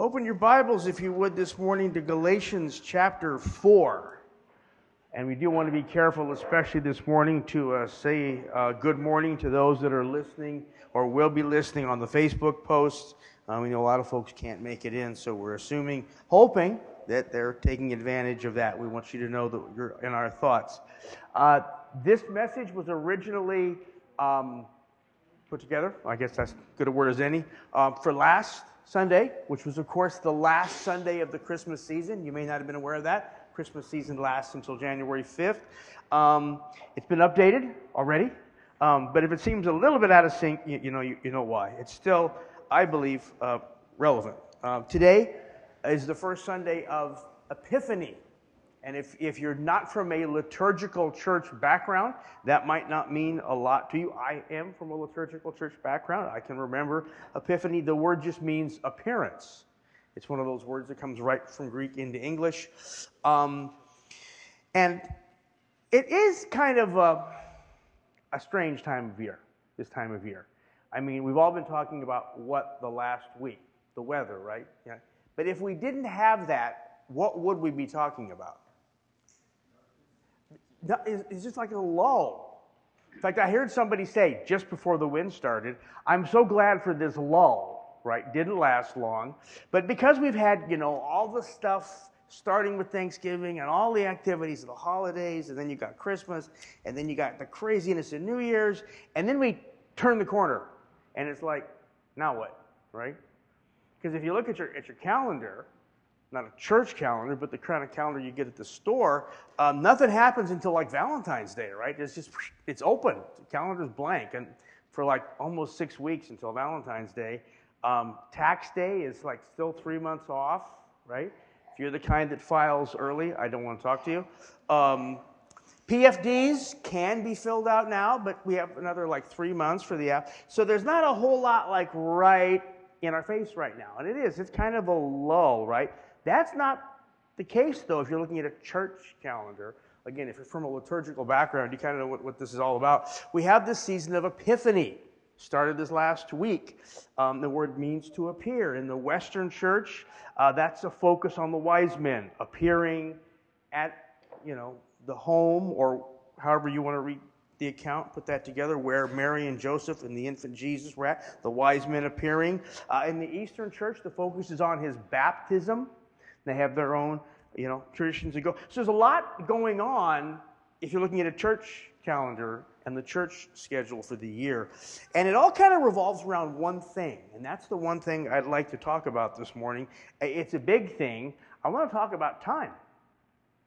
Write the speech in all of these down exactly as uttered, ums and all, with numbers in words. Open your Bibles, if you would, this morning to Galatians chapter four. And we do want to be careful, especially this morning, to uh, say uh, good morning to those that are listening or will be listening on the Facebook posts. Uh, we know a lot of folks can't make it in, so we're assuming, hoping that they're taking advantage of that. We want you to know that you're in our thoughts. Uh, this message was originally um, put together, I guess that's as good a word as any, uh, for last Sunday, which was, of course, the last Sunday of the Christmas season. You may not have been aware of that. Christmas season lasts until January fifth. Um, it's been updated already, um, but if it seems a little bit out of sync, you, you know you, you know why. It's still, I believe, uh, relevant. Uh, today is the first Sunday of Epiphany, and if, if you're not from a liturgical church background, that might not mean a lot to you. I am from a liturgical church background. I can remember Epiphany. The word just means appearance. It's one of those words that comes right from Greek into English. Um, and it is kind of a, a strange time of year, this time of year. I mean, we've all been talking about what the last week, the weather, right? Yeah. But if we didn't have that, what would we be talking about? It's just like a lull. In fact, I heard somebody say just before the wind started, I'm so glad for this lull, right? Didn't last long. But because we've had, you know, all the stuff starting with Thanksgiving and all the activities of the holidays, and then you got Christmas, and then you got the craziness of New Year's, and then we turn the corner, and it's like, now what, right? Because if you look at your at your calendar, not a church calendar, but the kind of calendar you get at the store, um, nothing happens until like Valentine's Day, right? It's just, it's open. The calendar's blank. And for like almost six weeks until Valentine's Day, um, tax day is like still three months off, right? If you're the kind that files early, I don't want to talk to you. Um, P F Ds can be filled out now, but we have another like three months for the app. So there's not a whole lot like right in our face right now. And it is, it's kind of a lull, right? That's not the case, though, if you're looking at a church calendar. Again, if you're from a liturgical background, you kind of know what, what this is all about. We have this season of Epiphany, started this last week. Um, the word means to appear. In the Western church, uh, that's a focus on the wise men, appearing at, you know, the home, or however you want to read the account, put that together, where Mary and Joseph and the infant Jesus were at, the wise men appearing. Uh, in the Eastern church, the focus is on his baptism. They have their own, you know, traditions that go. So there's a lot going on if you're looking at a church calendar and the church schedule for the year. And it all kind of revolves around one thing, and that's the one thing I'd like to talk about this morning. It's a big thing. I want to talk about time,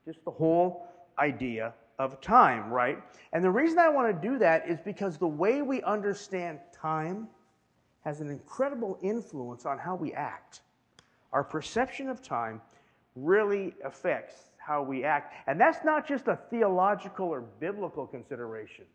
just the whole idea of time, right? And the reason I want to do that is because the way we understand time has an incredible influence on how we act. Our perception of time really affects how we act. And that's not just a theological or biblical consideration.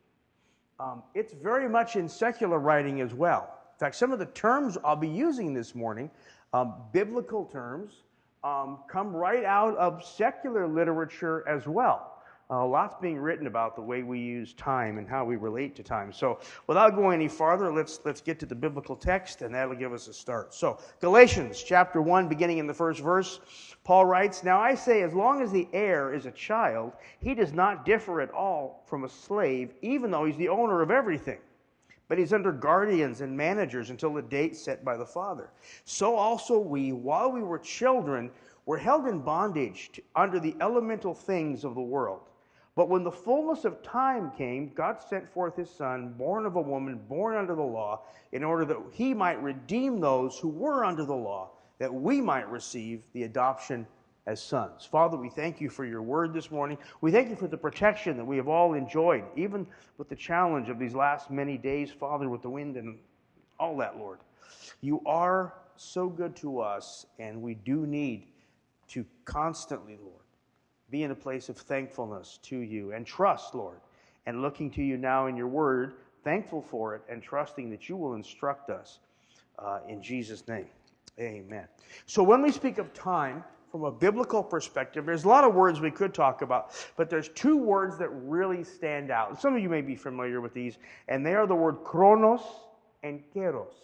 Um, it's very much in secular writing as well. In fact, some of the terms I'll be using this morning, um, biblical terms, um, come right out of secular literature as well. Uh, lots being written about the way we use time and how we relate to time. So without going any farther, let's let's get to the biblical text, and that'll give us a start. So Galatians chapter one, beginning in the first verse, Paul writes, "Now I say, as long as the heir is a child, he does not differ at all from a slave, even though he's the owner of everything. But he's under guardians and managers until the date set by the Father. So also we, while we were children, were held in bondage to, under the elemental things of the world. But when the fullness of time came, God sent forth his Son, born of a woman, born under the law, in order that he might redeem those who were under the law, that we might receive the adoption as sons." Father, we thank you for your word this morning. We thank you for the protection that we have all enjoyed, even with the challenge of these last many days, Father, with the wind and all that, Lord. You are so good to us, and we do need to constantly, Lord, be in a place of thankfulness to you and trust, Lord, and looking to you now in your word, thankful for it and trusting that you will instruct us uh, in Jesus' name. Amen. So when we speak of time from a biblical perspective, there's a lot of words we could talk about, but there's two words that really stand out. Some of you may be familiar with these, and they are the word Chronos and Kairos.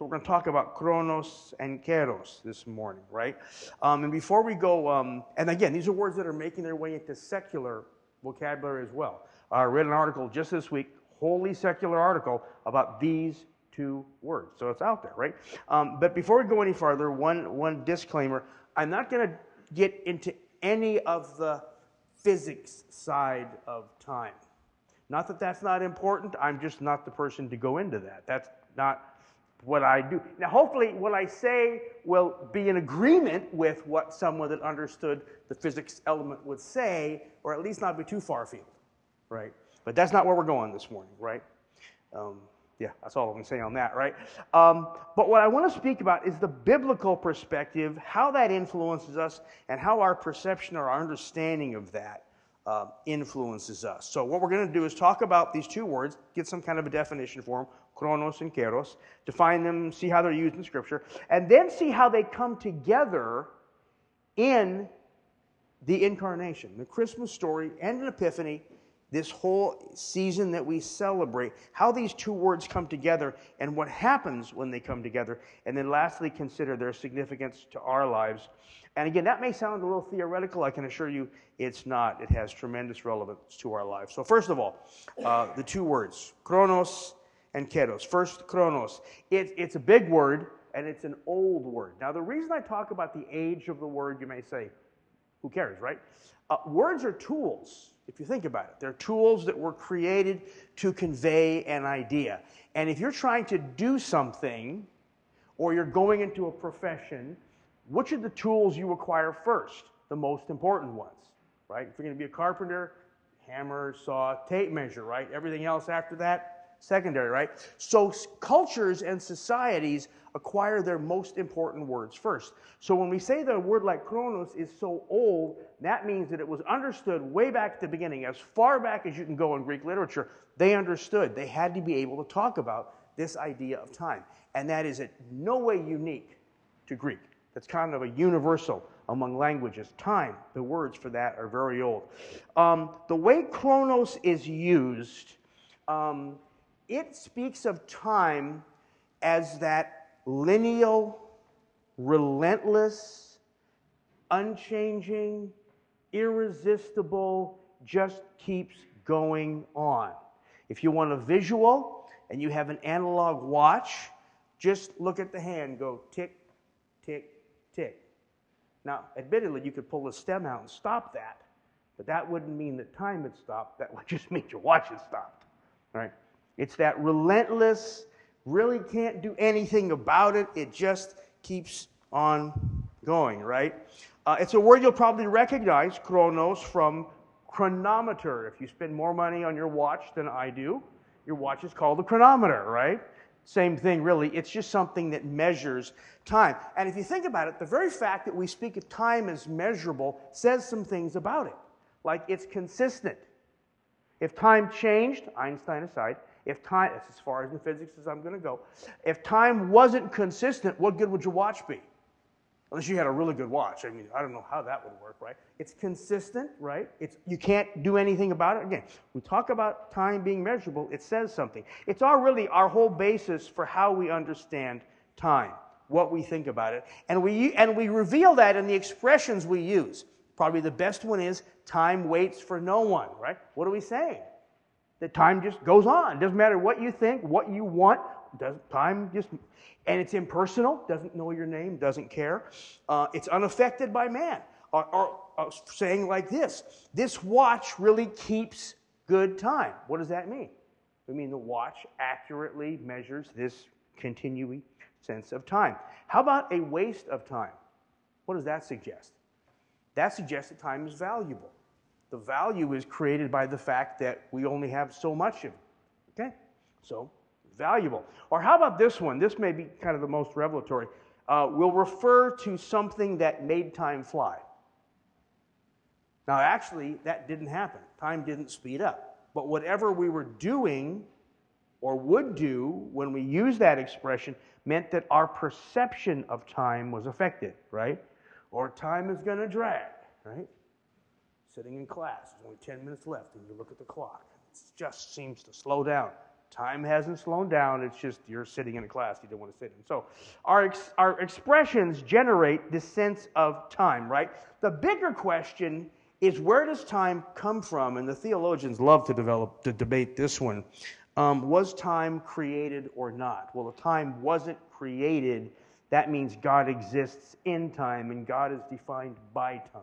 So we're going to talk about Chronos and Kairos this morning, right? Um, and before we go, um, and again, these are words that are making their way into secular vocabulary as well. I read an article just this week, wholly secular article, about these two words. So it's out there, right? Um, but before we go any farther, one, one disclaimer. I'm not going to get into any of the physics side of time. Not that that's not important. I'm just not the person to go into that. That's not what I do. Now, hopefully, what I say will be in agreement with what someone that understood the physics element would say, or at least not be too far afield, right? But that's not where we're going this morning, right? Um, yeah, that's all I'm going to say on that, right? Um, but what I want to speak about is the biblical perspective, how that influences us, and how our perception or our understanding of that uh, influences us. So what we're going to do is talk about these two words, get some kind of a definition for them, Chronos and Kairos, define them, see how they're used in Scripture, and then see how they come together in the incarnation, the Christmas story and an Epiphany, this whole season that we celebrate, how these two words come together and what happens when they come together, and then lastly, consider their significance to our lives. And again, that may sound a little theoretical. I can assure you it's not. It has tremendous relevance to our lives. So first of all, uh, the two words, Chronos and Kairos. First, Chronos. It, it's a big word, and it's an old word. Now, the reason I talk about the age of the word, you may say, who cares, right? Uh, words are tools, if you think about it. They're tools that were created to convey an idea. And if you're trying to do something, or you're going into a profession, which are the tools you acquire first? The most important ones, right? If you're going to be a carpenter, hammer, saw, tape measure, right? Everything else after that, secondary, right? So cultures and societies acquire their most important words first. So when we say that a word like Chronos is so old, that means that it was understood way back at the beginning, as far back as you can go in Greek literature. They understood. They had to be able to talk about this idea of time. And that is in no way unique to Greek. That's kind of a universal among languages. Time, the words for that are very old. Um, the way Chronos is used, um, it speaks of time as that lineal, relentless, unchanging, irresistible, just keeps going on. If you want a visual and you have an analog watch, just look at the hand, go tick, tick, tick. Now, admittedly, you could pull the stem out and stop that, but that wouldn't mean that time had stopped. That would just mean your watch had stopped, right? It's that relentless, really can't do anything about it. It just keeps on going, right? Uh, it's a word you'll probably recognize, Chronos, from chronometer. If you spend more money on your watch than I do, your watch is called a chronometer, right? Same thing, really. It's just something that measures time. And if you think about it, the very fact that we speak of time as measurable says some things about it. Like, it's consistent. If time changed, Einstein aside, if time, that's as far as in physics as I'm going to go, if time wasn't consistent, what good would your watch be? Unless you had a really good watch. I mean, I don't know how that would work, right? It's consistent, right? It's, you can't do anything about it. Again, we talk about time being measurable. It says something. It's all really our whole basis for how we understand time, what we think about it. And we, and we reveal that in the expressions we use. Probably the best one is, time waits for no one, right? What are we saying? That time just goes on. Doesn't matter what you think, what you want. Doesn't, time just, and it's impersonal. Doesn't know your name. Doesn't care. Uh, it's unaffected by man. Or, or, or saying like this: this watch really keeps good time. What does that mean? I mean, the watch accurately measures this continuing sense of time. How about a waste of time? What does that suggest? That suggests that time is valuable. The value is created by the fact that we only have so much of it. Okay? So, valuable. Or how about this one? This may be kind of the most revelatory. Uh, we'll refer to something that made time fly. Now, actually, that didn't happen. Time didn't speed up. But whatever we were doing or would do when we use that expression meant that our perception of time was affected, right? Or time is going to drag, right? Sitting in class, there's only ten minutes left, and you look at the clock. It just seems to slow down. Time hasn't slowed down. It's just you're sitting in a class you don't want to sit in. So our, ex- our expressions generate this sense of time, right? The bigger question is, where does time come from? And the theologians love to develop to debate this one. Um, was time created or not? Well, if time wasn't created, that means God exists in time, and God is defined by time.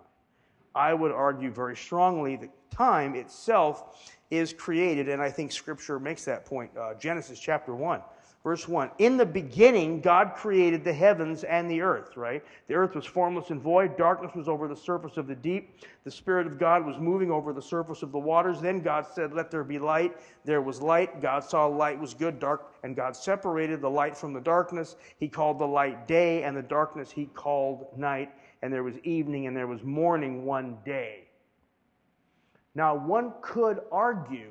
I would argue very strongly that time itself is created, and I think Scripture makes that point. Uh, Genesis chapter one, verse one. In the beginning, God created the heavens and the earth, right? The earth was formless and void. Darkness was over the surface of the deep. The Spirit of God was moving over the surface of the waters. Then God said, "Let there be light." There was light. God saw light was good, dark, and God separated the light from the darkness. He called the light day, and the darkness he called night. And there was evening and there was morning one day. Now, one could argue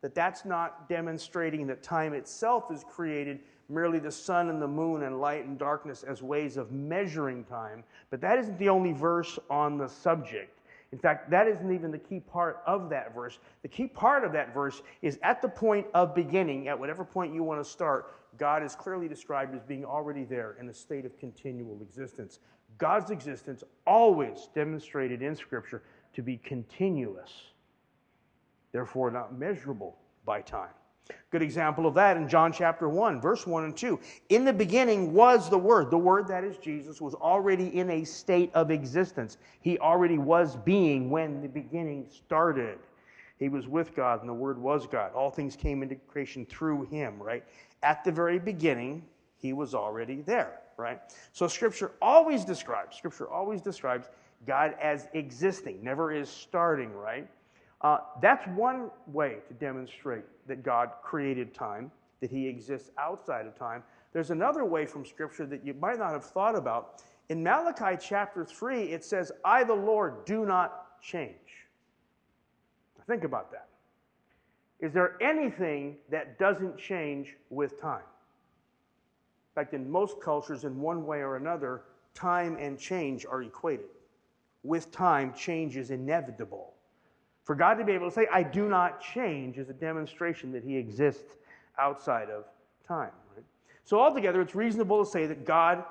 that that's not demonstrating that time itself is created, merely the sun and the moon and light and darkness as ways of measuring time. But that isn't the only verse on the subject. In fact, that isn't even the key part of that verse. The key part of that verse is at the point of beginning, at whatever point you want to start, God is clearly described as being already there in a state of continual existence. God's existence always demonstrated in Scripture to be continuous, therefore not measurable by time. Good example of that in John chapter one, verse one and two. In the beginning was the Word. The Word, that is Jesus, was already in a state of existence. He already was being when the beginning started. He was with God, and the Word was God. All things came into creation through Him, right? At the very beginning, He was already there, right? So Scripture always describes, Scripture always describes God as existing, never is starting, right? Uh, that's one way to demonstrate that God created time, that He exists outside of time. There's another way from Scripture that you might not have thought about. In Malachi chapter three, it says, "I, the Lord, do not change." Think about that. Is there anything that doesn't change with time? In fact, in most cultures, in one way or another, time and change are equated. With time, change is inevitable. For God to be able to say, "I do not change," is a demonstration that He exists outside of time. Right? So altogether, it's reasonable to say that God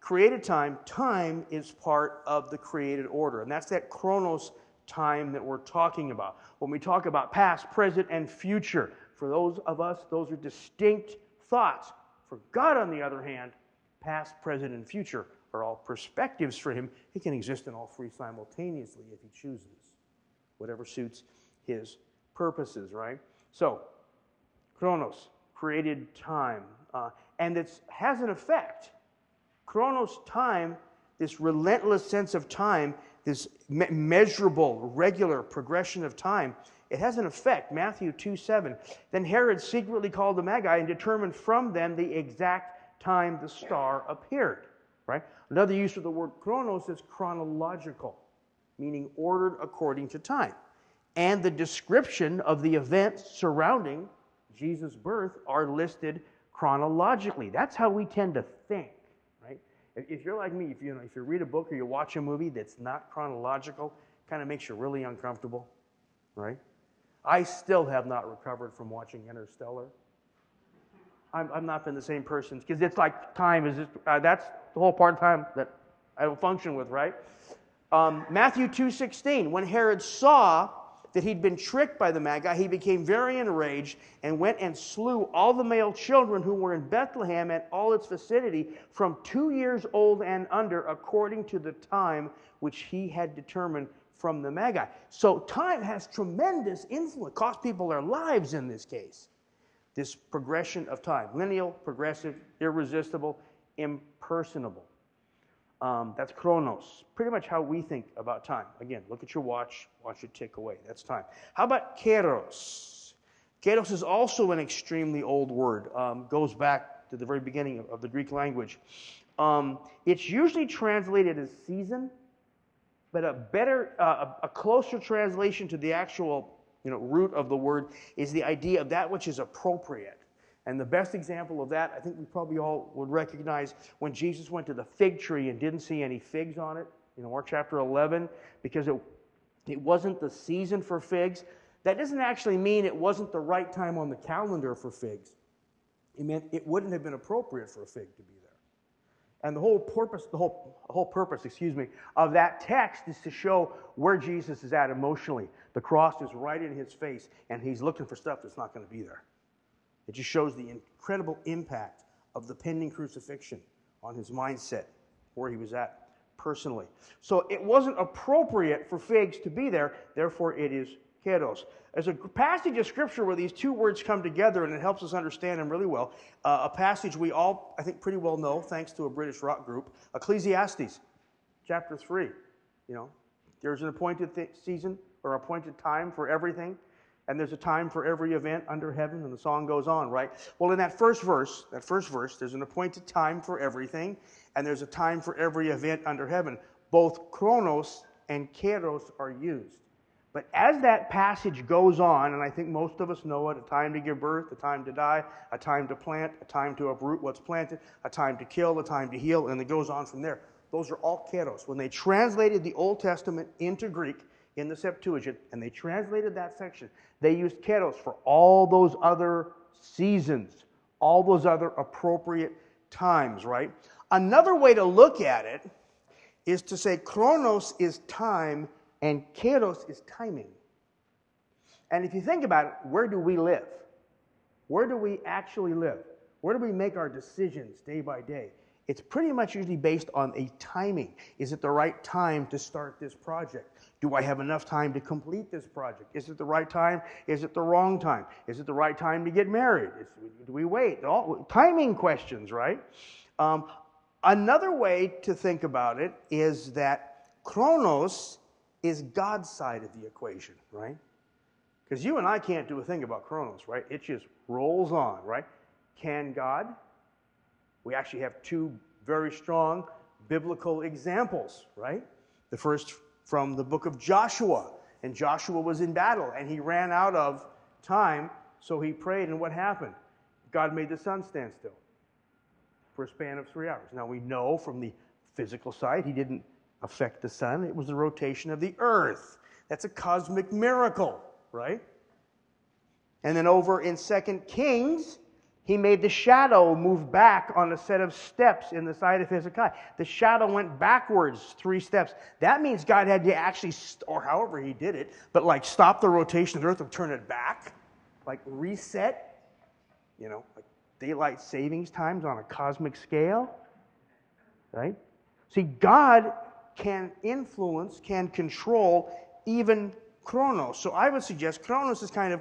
created time. Time is part of the created order, and that's that Chronos time that we're talking about. When we talk about past, present, and future, for those of us, those are distinct thoughts. For God, on the other hand, past, present, and future are all perspectives for Him. He can exist in all three simultaneously if He chooses, whatever suits His purposes, right? So, Chronos, created time, uh, and it has an effect. Chronos, time, this relentless sense of time, this me- measurable, regular progression of time, it has an effect. Matthew two seven. Then Herod secretly called the Magi and determined from them the exact time the star appeared. Right? Another use of the word chronos is chronological, meaning ordered according to time. And the description of the events surrounding Jesus' birth are listed chronologically. That's how we tend to think. If you're like me, if you know, if you read a book or you watch a movie that's not chronological, it kind of makes you really uncomfortable, right? I still have not recovered from watching Interstellar. I'm, I've not been the same person, because it's like time is just, uh, that's the whole part of time that I don't function with, right? Um, Matthew two sixteen, when Herod saw that he'd been tricked by the Magi, he became very enraged and went and slew all the male children who were in Bethlehem and all its vicinity from two years old and under, according to the time which he had determined from the Magi. So time has tremendous influence, cost people their lives in this case. This progression of time, lineal, progressive, irresistible, impersonable. Um, that's chronos. Pretty much how we think about time. Again, look at your watch, watch it tick away. That's time. How about kairos? Kairos is also an extremely old word. Um, goes back to the very beginning of, of the Greek language. Um, it's usually translated as season, but a better, uh, a, a closer translation to the actual, you know, root of the word is the idea of that which is appropriate. And the best example of that, I think we probably all would recognize when Jesus went to the fig tree and didn't see any figs on it, you know, Mark chapter eleven, because it, it wasn't the season for figs. That doesn't actually mean it wasn't the right time on the calendar for figs. It meant it wouldn't have been appropriate for a fig to be there. And the whole purpose, the whole, whole purpose, excuse me, of that text is to show where Jesus is at emotionally. The cross is right in his face, and he's looking for stuff that's not going to be there. It just shows the incredible impact of the pending crucifixion on his mindset, where he was at personally. So it wasn't appropriate for figs to be there, therefore it is Kairos. There's a passage of Scripture where these two words come together, and it helps us understand them really well. Uh, a passage we all, I think, pretty well know, thanks to a British rock group, Ecclesiastes, chapter three. You know, there's an appointed th- season, or appointed time for everything, and there's a time for every event under heaven, and the song goes on, right? Well, in that first verse, that first verse, there's an appointed time for everything, and there's a time for every event under heaven. Both Chronos and Kairos are used. But as that passage goes on, and I think most of us know it, a time to give birth, a time to die, a time to plant, a time to uproot what's planted, a time to kill, a time to heal, and it goes on from there. Those are all Kairos. When they translated the Old Testament into Greek in the Septuagint, and they translated that section, they used Kairos for all those other seasons, all those other appropriate times, right? Another way to look at it is to say Chronos is time, and Kairos is timing. And if you think about it, where do we live? Where do we actually live? Where do we make our decisions day by day? It's pretty much usually based on a timing. Is it the right time to start this project? Do I have enough time to complete this project? Is it the right time? Is it the wrong time? Is it the right time to get married? Is, do we wait? All timing questions, right? Um, another way to think about it is that Chronos is God's side of the equation, right? Because you and I can't do a thing about Chronos, right? It just rolls on, right? Can God? We actually have two very strong biblical examples, right? The first from the book of Joshua, and Joshua was in battle, and he ran out of time, so he prayed, and what happened? God made the sun stand still for a span of three hours. Now we know from the physical side, he didn't affect the sun. It was the rotation of the earth. That's a cosmic miracle, right? And then over in Second Kings, he made the shadow move back on a set of steps in the side of Hezekiah. The shadow went backwards three steps. That means God had to actually, or however he did it, but like stop the rotation of the earth and turn it back, like reset, you know, like daylight savings times on a cosmic scale, right? See, God can influence, can control even Chronos. So I would suggest Chronos is kind of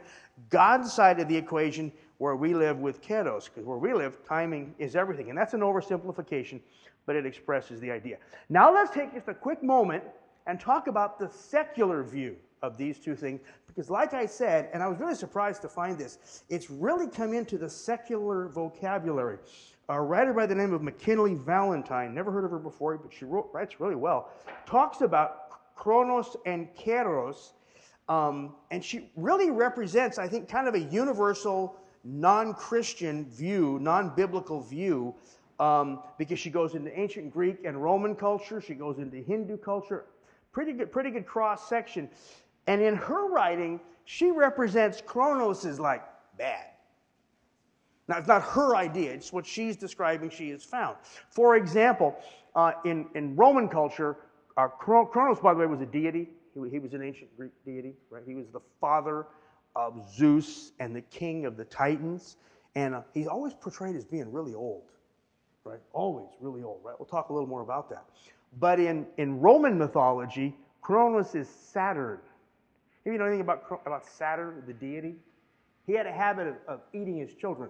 God's side of the equation where we live with Kairos, because where we live, timing is everything. And that's an oversimplification, but it expresses the idea. Now let's take just a quick moment and talk about the secular view of these two things, because like I said, and I was really surprised to find this, it's really come into the secular vocabulary. A writer by the name of McKinley Valentine, never heard of her before, but she wrote, writes really well, talks about Chronos and Kairos, um, and she really represents, I think, kind of a universal non-Christian view, non-biblical view, um, because she goes into ancient Greek and Roman culture, she goes into Hindu culture, pretty good, pretty good cross-section. And in her writing, she represents Chronos as like bad. Now, it's not her idea. It's what she's describing she has found. For example, uh, in, in Roman culture, uh, Chronos, by the way, was a deity. He, he was an ancient Greek deity, right? He was the father of Zeus and the king of the Titans. And uh, he's always portrayed as being really old, right? Always really old, right? We'll talk a little more about that. But in, in Roman mythology, Chronos is Saturn. If you know anything about, about Saturn, the deity, he had a habit of, of eating his children.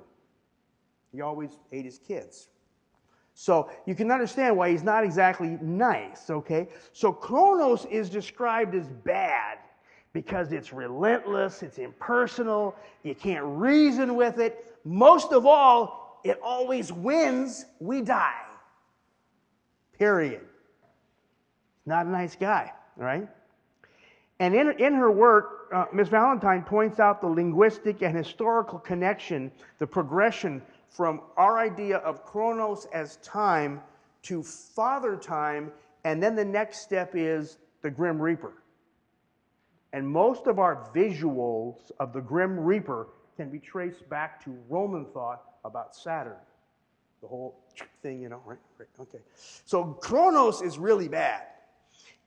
He always ate his kids. So you can understand why he's not exactly nice, okay? So Chronos is described as bad because it's relentless, it's impersonal, you can't reason with it. Most of all, it always wins, we die. Period. Not a nice guy, right? And in, in her work, uh, Miz Valentine points out the linguistic and historical connection, the progression from our idea of Chronos as time to father time, and then the next step is the Grim Reaper. And most of our visuals of the Grim Reaper can be traced back to Roman thought about Saturn. The whole thing, you know, right? right okay. So Chronos is really bad.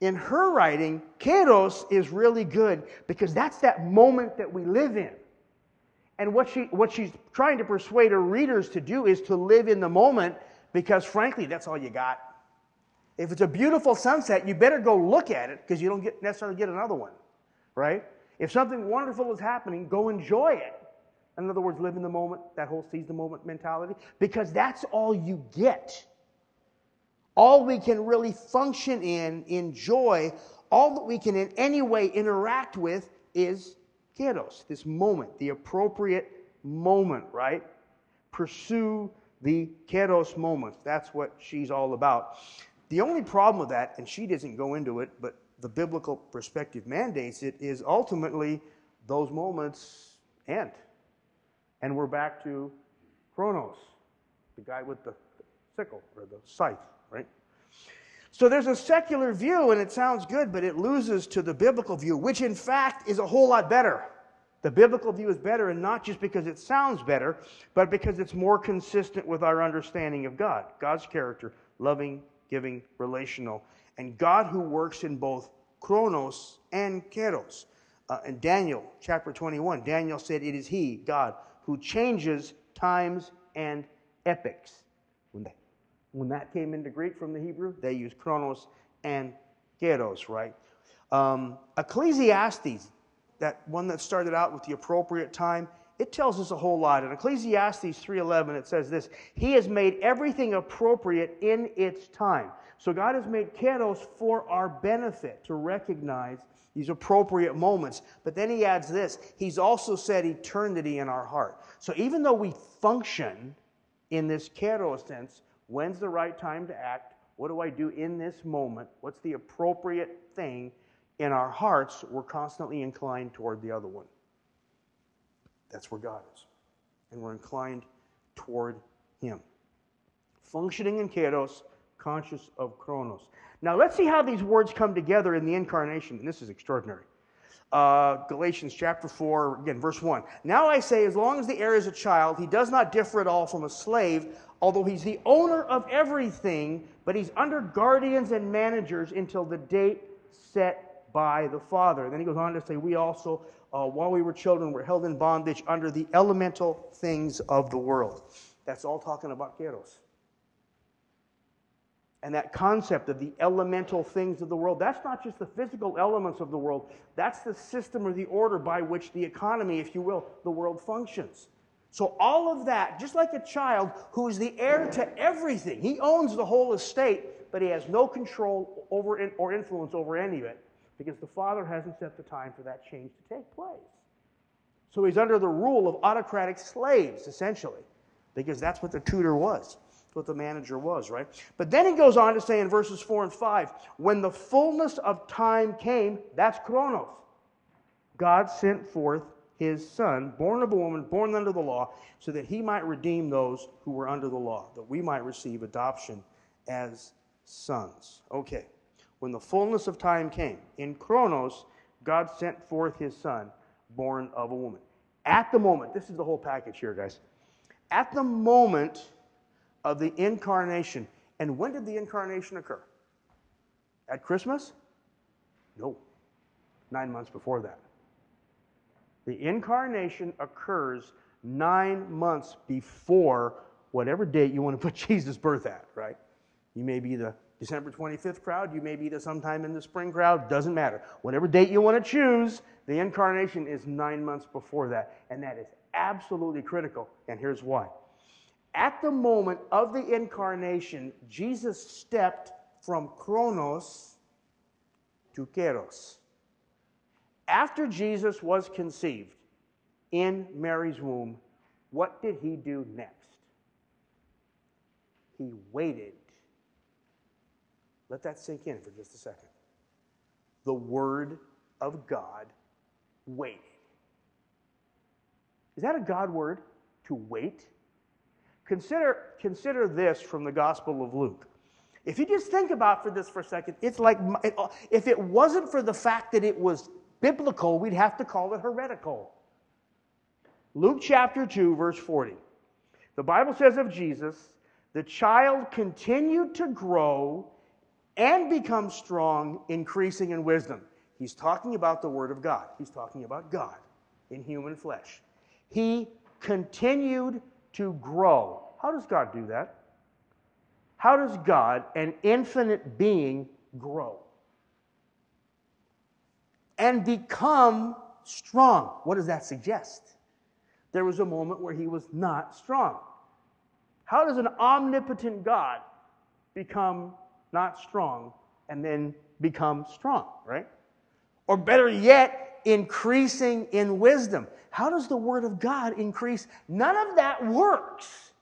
In her writing, Kairos is really good because that's that moment that we live in. And what she what she's trying to persuade her readers to do is to live in the moment because, frankly, that's all you got. If it's a beautiful sunset, you better go look at it because you don't get, necessarily get another one, right? If something wonderful is happening, go enjoy it. In other words, live in the moment, that whole seize the moment mentality, because that's all you get. All we can really function in, enjoy, all that we can in any way interact with is kairos, this moment, the appropriate moment, right? Pursue the kairos moment. That's what she's all about. The only problem with that, and she doesn't go into it, but the biblical perspective mandates it, is ultimately those moments end. And we're back to Chronos, the guy with the sickle or the scythe, right? So there's a secular view, and it sounds good, but it loses to the biblical view, which in fact is a whole lot better. The biblical view is better, and not just because it sounds better, but because it's more consistent with our understanding of God, God's character, loving, giving, relational, and God who works in both Chronos and Kairos. Uh, in Daniel chapter twenty-one, Daniel said, it is he, God, who changes times and epochs. When that, when that came into Greek from the Hebrew, they used Chronos and Kairos, right? Um, Ecclesiastes, that one that started out with the appropriate time, it tells us a whole lot. In Ecclesiastes three eleven, it says this, he has made everything appropriate in its time. So God has made kairos for our benefit, to recognize these appropriate moments. But then he adds this, he's also set eternity in our heart. So even though we function in this kairos sense, when's the right time to act? What do I do in this moment? What's the appropriate thing in our hearts? We're constantly inclined toward the other one. That's where God is. And we're inclined toward him. Functioning in kairos, conscious of Chronos. Now let's see how these words come together in the incarnation. And this is extraordinary. Uh, Galatians chapter four, again, verse one. Now I say, as long as the heir is a child, he does not differ at all from a slave, although he's the owner of everything, but he's under guardians and managers until the date set by the Father. And then he goes on to say, we also... Uh, while we were children, we're held in bondage under the elemental things of the world. That's all talking about kairos. And that concept of the elemental things of the world, that's not just the physical elements of the world. That's the system or the order by which the economy, if you will, the world functions. So all of that, just like a child who is the heir to everything. He owns the whole estate, but he has no control over in, or influence over any of it. Because the Father hasn't set the time for that change to take place. So he's under the rule of autocratic slaves, essentially, because that's what the tutor was, that's what the manager was, right? But then he goes on to say in verses four and five, when the fullness of time came, that's Chronos, God sent forth his Son, born of a woman, born under the law, so that he might redeem those who were under the law, that we might receive adoption as sons. Okay. When the fullness of time came, in Chronos, God sent forth his Son, born of a woman. At the moment, this is the whole package here, guys. At the moment of the incarnation, and when did the incarnation occur? At Christmas? No. Nine months before that. The incarnation occurs nine months before whatever date you want to put Jesus' birth at, right? You may be the December twenty-fifth crowd, you may be the sometime in the spring crowd, doesn't matter. Whatever date you want to choose, the incarnation is nine months before that. And that is absolutely critical, and here's why. At the moment of the incarnation, Jesus stepped from Chronos to Kairos. After Jesus was conceived in Mary's womb, what did he do next? He waited. Let that sink in for just a second. The Word of God waited. Is that a God word, to wait? Consider, consider this from the Gospel of Luke. If you just think about for this for a second, it's like, if it wasn't for the fact that it was biblical, we'd have to call it heretical. Luke chapter two, verse forty. The Bible says of Jesus, the child continued to grow and become strong, increasing in wisdom. He's talking about the Word of God. He's talking about God in human flesh. He continued to grow. How does God do that? How does God, an infinite being, grow and become strong? What does that suggest? There was a moment where he was not strong. How does an omnipotent God become not strong and then become strong, right? Or better yet, increasing in wisdom. How does the Word of God increase? None of that works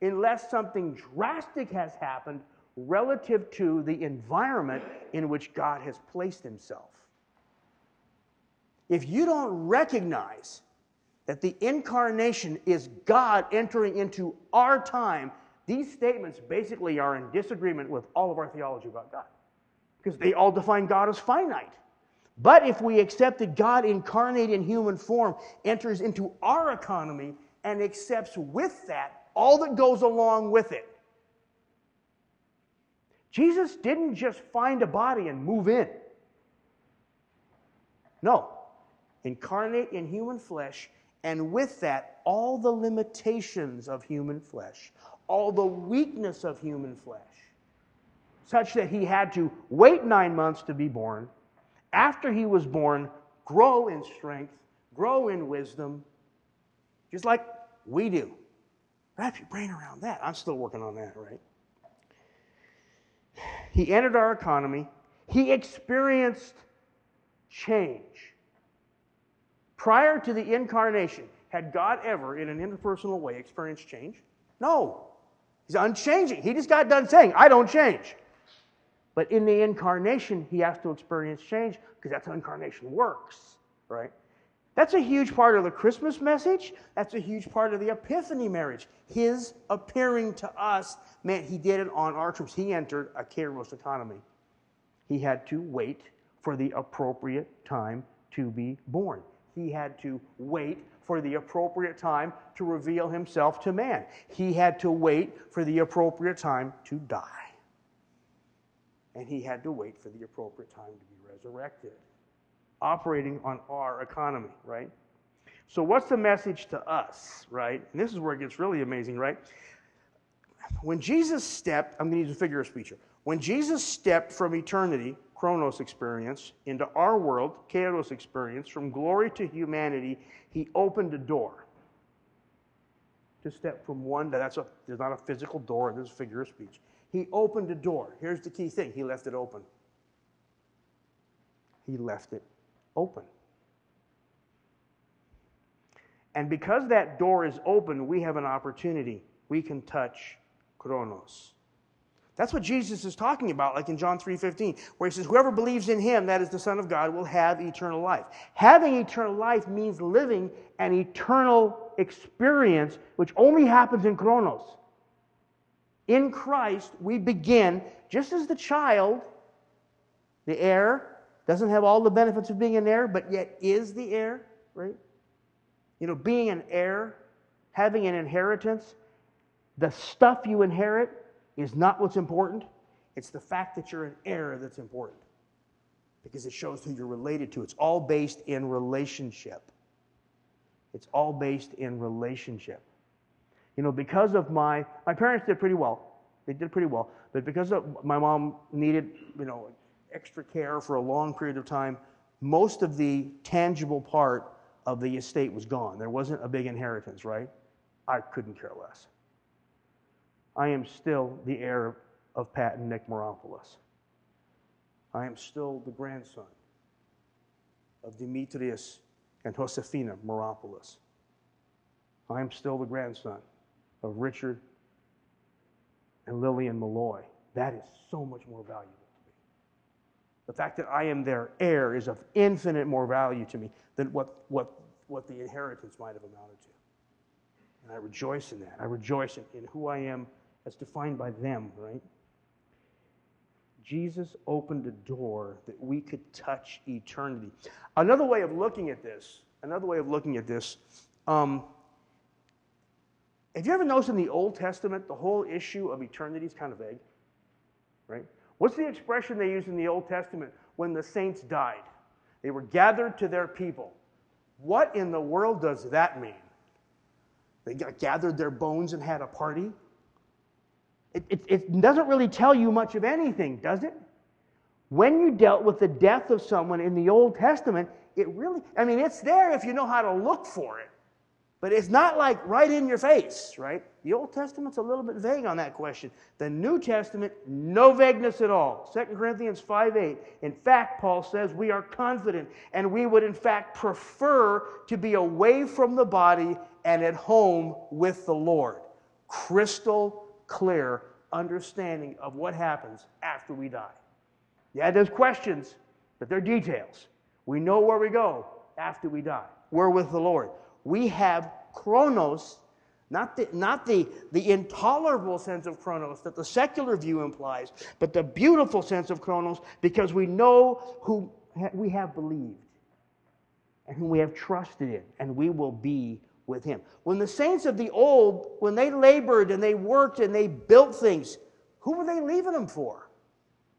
unless something drastic has happened relative to the environment in which God has placed himself. If you don't recognize that the incarnation is God entering into our time, these statements basically are in disagreement with all of our theology about God, because they all define God as finite. But if we accept that God incarnate in human form enters into our economy and accepts with that all that goes along with it, Jesus didn't just find a body and move in. No, incarnate in human flesh, and with that, all the limitations of human flesh, all the weakness of human flesh, such that he had to wait nine months to be born, after he was born, grow in strength, grow in wisdom, just like we do. Wrap your brain around that. I'm still working on that, right? He entered our economy. He experienced change. Prior to the incarnation, had God ever, in an interpersonal way, experienced change? No. He's unchanging. He just got done saying, I don't change. But in the incarnation, he has to experience change, because that's how incarnation works, right? That's a huge part of the Christmas message. That's a huge part of the Epiphany marriage. His appearing to us meant he did it on our terms. He entered a Kairos economy. He had to wait for the appropriate time to be born. He had to wait for the appropriate time to reveal himself to man. He had to wait for the appropriate time to die. And he had to wait for the appropriate time to be resurrected, operating on our economy, right? So what's the message to us, right? And this is where it gets really amazing, right? When Jesus stepped, I'm going to use a figure of speech here. When Jesus stepped from eternity, Chronos experience, into our world, Kairos experience, from glory to humanity, he opened a door. To step from one, that's a, there's not a physical door, there's a figure of speech. He opened a door. Here's the key thing, he left it open. He left it open. And because that door is open, we have an opportunity. We can touch Chronos. That's what Jesus is talking about, like in John three fifteen, where he says, whoever believes in him, that is the Son of God, will have eternal life. Having eternal life means living an eternal experience, which only happens in Chronos. In Christ, we begin, just as the child, the heir, doesn't have all the benefits of being an heir, but yet is the heir, right? You know, being an heir, having an inheritance, the stuff you inherit is not what's important. It's the fact that you're an heir that's important, because it shows who you're related to. It's all based in relationship. It's all based in relationship. You know, because of my, my parents did pretty well. They did pretty well. But because of, my mom needed, you know, extra care for a long period of time, most of the tangible part of the estate was gone. There wasn't a big inheritance, right? I couldn't care less. I am still the heir of Pat and Nick Moropoulos. I am still the grandson of Demetrius and Josefina Moropoulos. I am still the grandson of Richard and Lillian Malloy. That is so much more valuable to me. The fact that I am their heir is of infinite more value to me than what, what, what the inheritance might have amounted to. And I rejoice in that. I rejoice in, in who I am as defined by them, right? Jesus opened a door that we could touch eternity. Another way of looking at this, another way of looking at this, um, have you ever noticed in the Old Testament, the whole issue of eternity is kind of vague, right? What's the expression they used in the Old Testament when the saints died? They were gathered to their people. What in the world does that mean? They got gathered their bones and had a party? It, it, it doesn't really tell you much of anything, does it? When you dealt with the death of someone in the Old Testament, it really, I mean, it's there if you know how to look for it. But it's not like right in your face, right? The Old Testament's a little bit vague on that question. The New Testament, no vagueness at all. Second Corinthians five eight. In fact, Paul says, we are confident, and we would in fact prefer to be away from the body and at home with the Lord. Crystal clear understanding of what happens after we die. Yeah, there's questions, but they're details. We know where we go after we die. We're with the Lord. We have Chronos, not the not the, the intolerable sense of Chronos that the secular view implies, but the beautiful sense of Chronos, because we know who we have believed and whom we have trusted in, and we will be with him. When the saints of the old, when they labored and they worked and they built things, who were they leaving them for?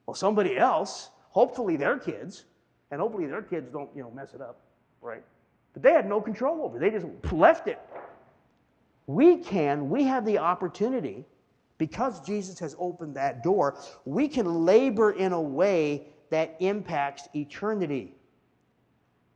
Well, somebody else, hopefully their kids, and hopefully their kids don't, you know, mess it up, right? But they had no control over it. They just left it. We can, we have the opportunity, because Jesus has opened that door, we can labor in a way that impacts eternity.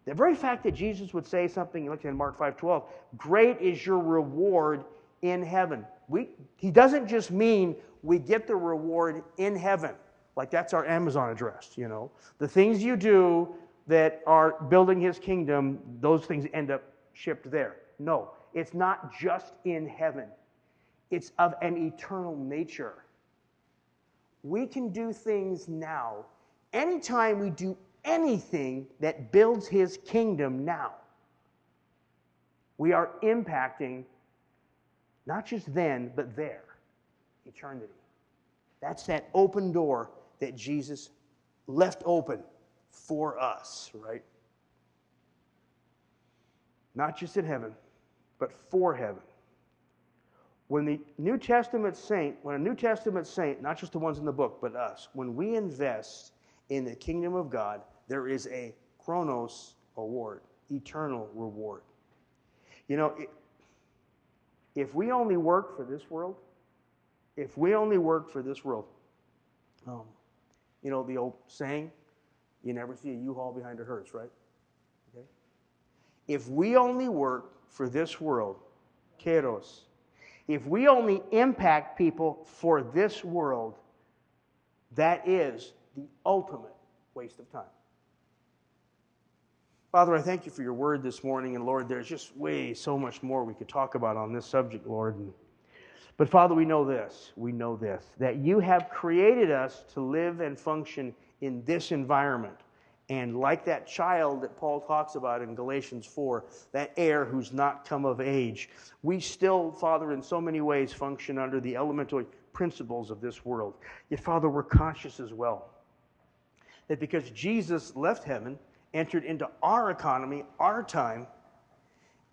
The very fact that Jesus would say something, look in Mark five twelve, great is your reward in heaven. We, he doesn't just mean we get the reward in heaven. Like that's our Amazon address, you know. The things you do that are building his kingdom, those things end up shipped there. No, it's not just in heaven. It's of an eternal nature. We can do things now. Anytime we do anything that builds his kingdom now, we are impacting not just then, but there, eternity. That's that open door that Jesus left open for us, right? Not just in heaven, but for heaven. When the New Testament saint, when a New Testament saint, not just the ones in the book, but us, when we invest in the kingdom of God, there is a Chronos award, eternal reward. You know, if we only work for this world, if we only work for this world, um, you know, the old saying, you never see a U-Haul behind a hearse, right? Okay. If we only work for this world, Kairos, if we only impact people for this world, that is the ultimate waste of time. Father, I thank you for your word this morning, and Lord, there's just way so much more we could talk about on this subject, Lord. And, but Father, we know this, we know this, that you have created us to live and function in this environment. And like that child that Paul talks about in Galatians four, that heir who's not come of age, we still, Father, in so many ways function under the elemental principles of this world. Yet, Father, we're conscious as well that because Jesus left heaven, entered into our economy, our time,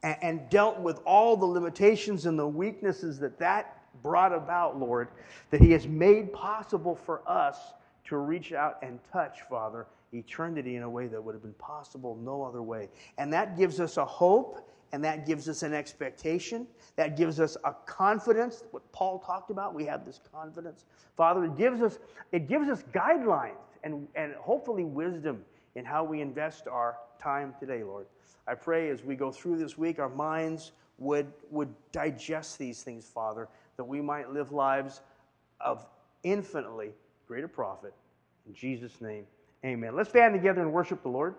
and, and dealt with all the limitations and the weaknesses that that brought about, Lord, that he has made possible for us to reach out and touch, Father, eternity in a way that would have been possible no other way. And that gives us a hope, and that gives us an expectation. That gives us a confidence, what Paul talked about. We have this confidence. Father, it gives us, it gives us guidelines and, and hopefully wisdom in how we invest our time today, Lord. I pray as we go through this week, our minds would, would digest these things, Father, that we might live lives of infinitely greater profit. In Jesus' name, amen. Let's stand together and worship the Lord.